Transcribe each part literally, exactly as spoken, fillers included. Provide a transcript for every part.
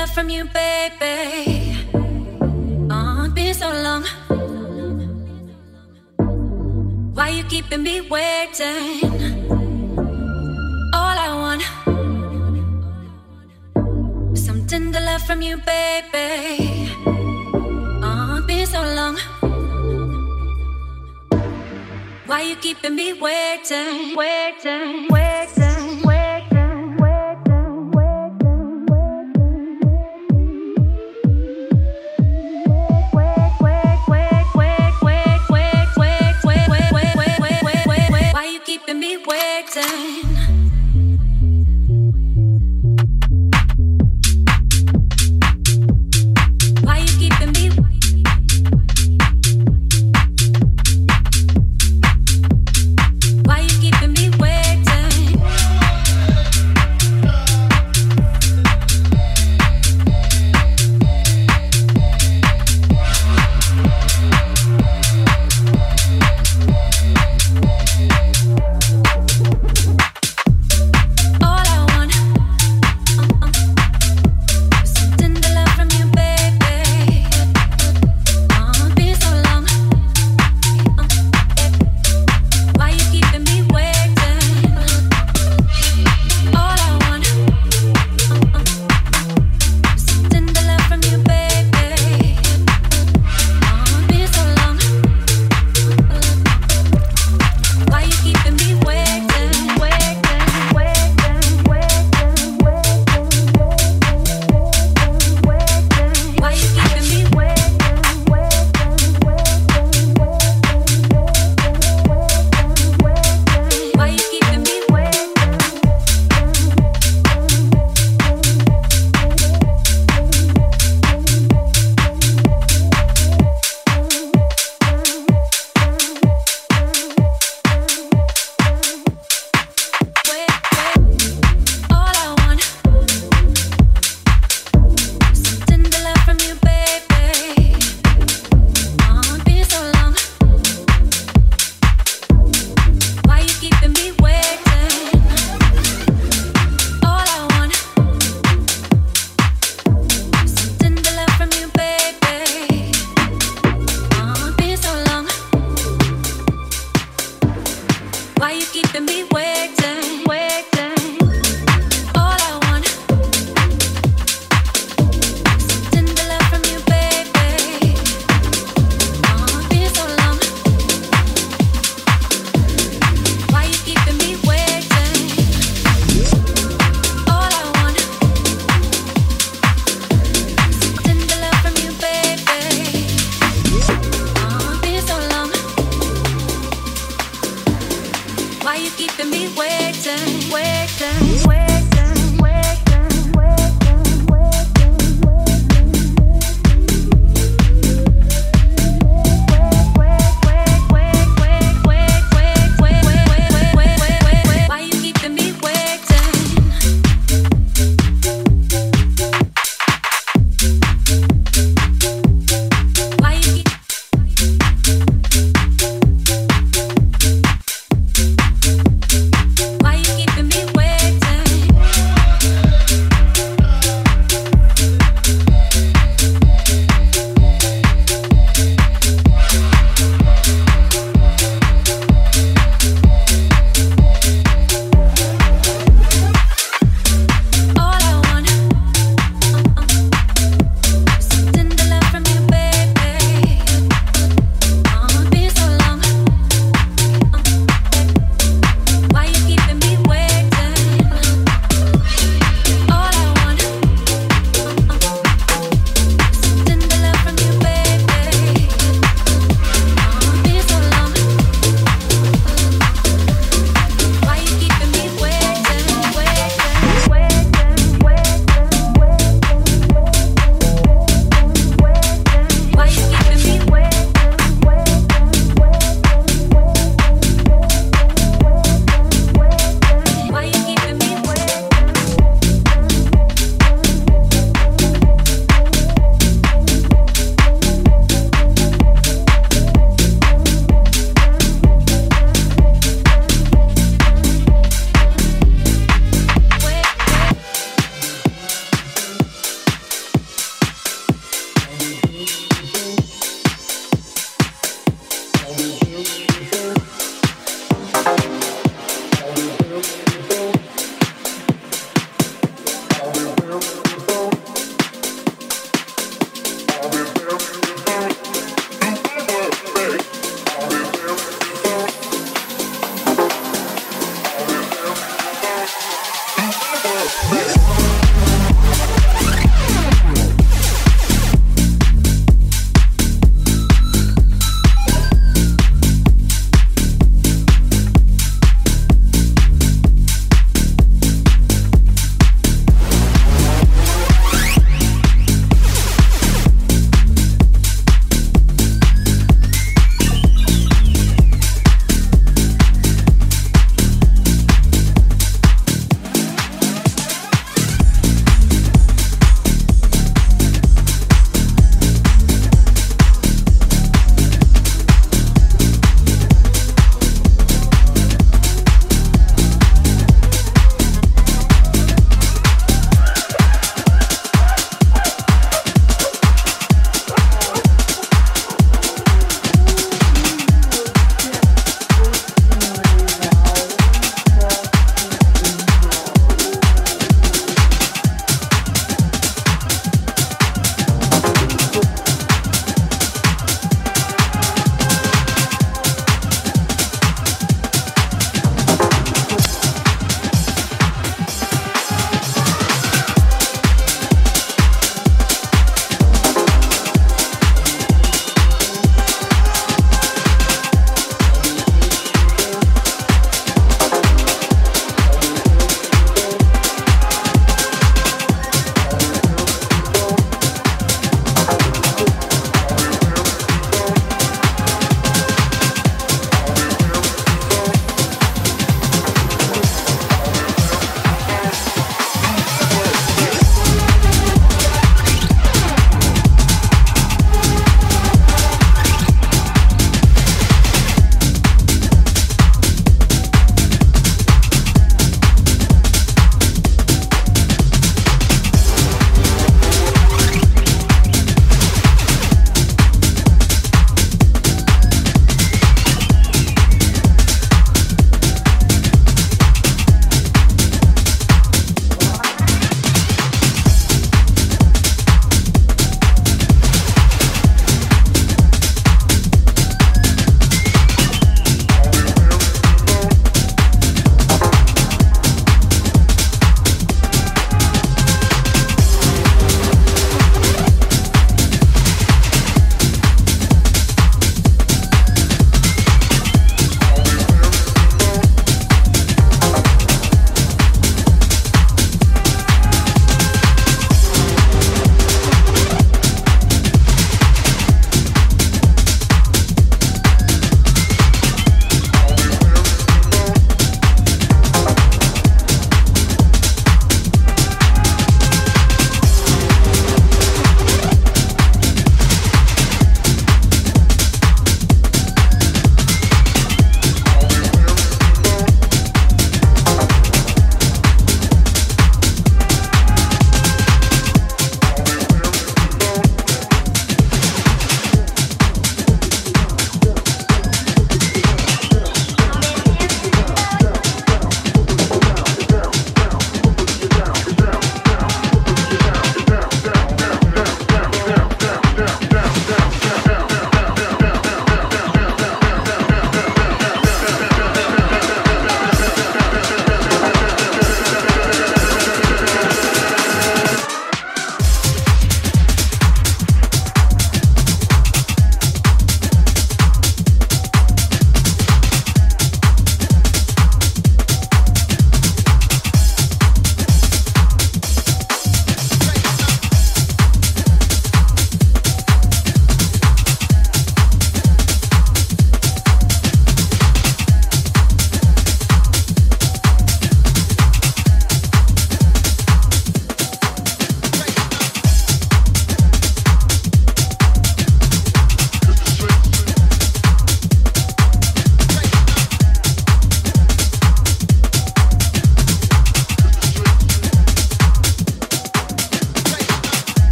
love from you, baby. Oh, it's been so long. Why you keeping me waiting? All I want is some tender love from you, baby. Oh, it's been so long. Why you keeping me waiting, waiting, waiting? Why you keeping me waiting?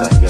Like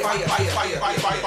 fire, fire, fire, fire, fire.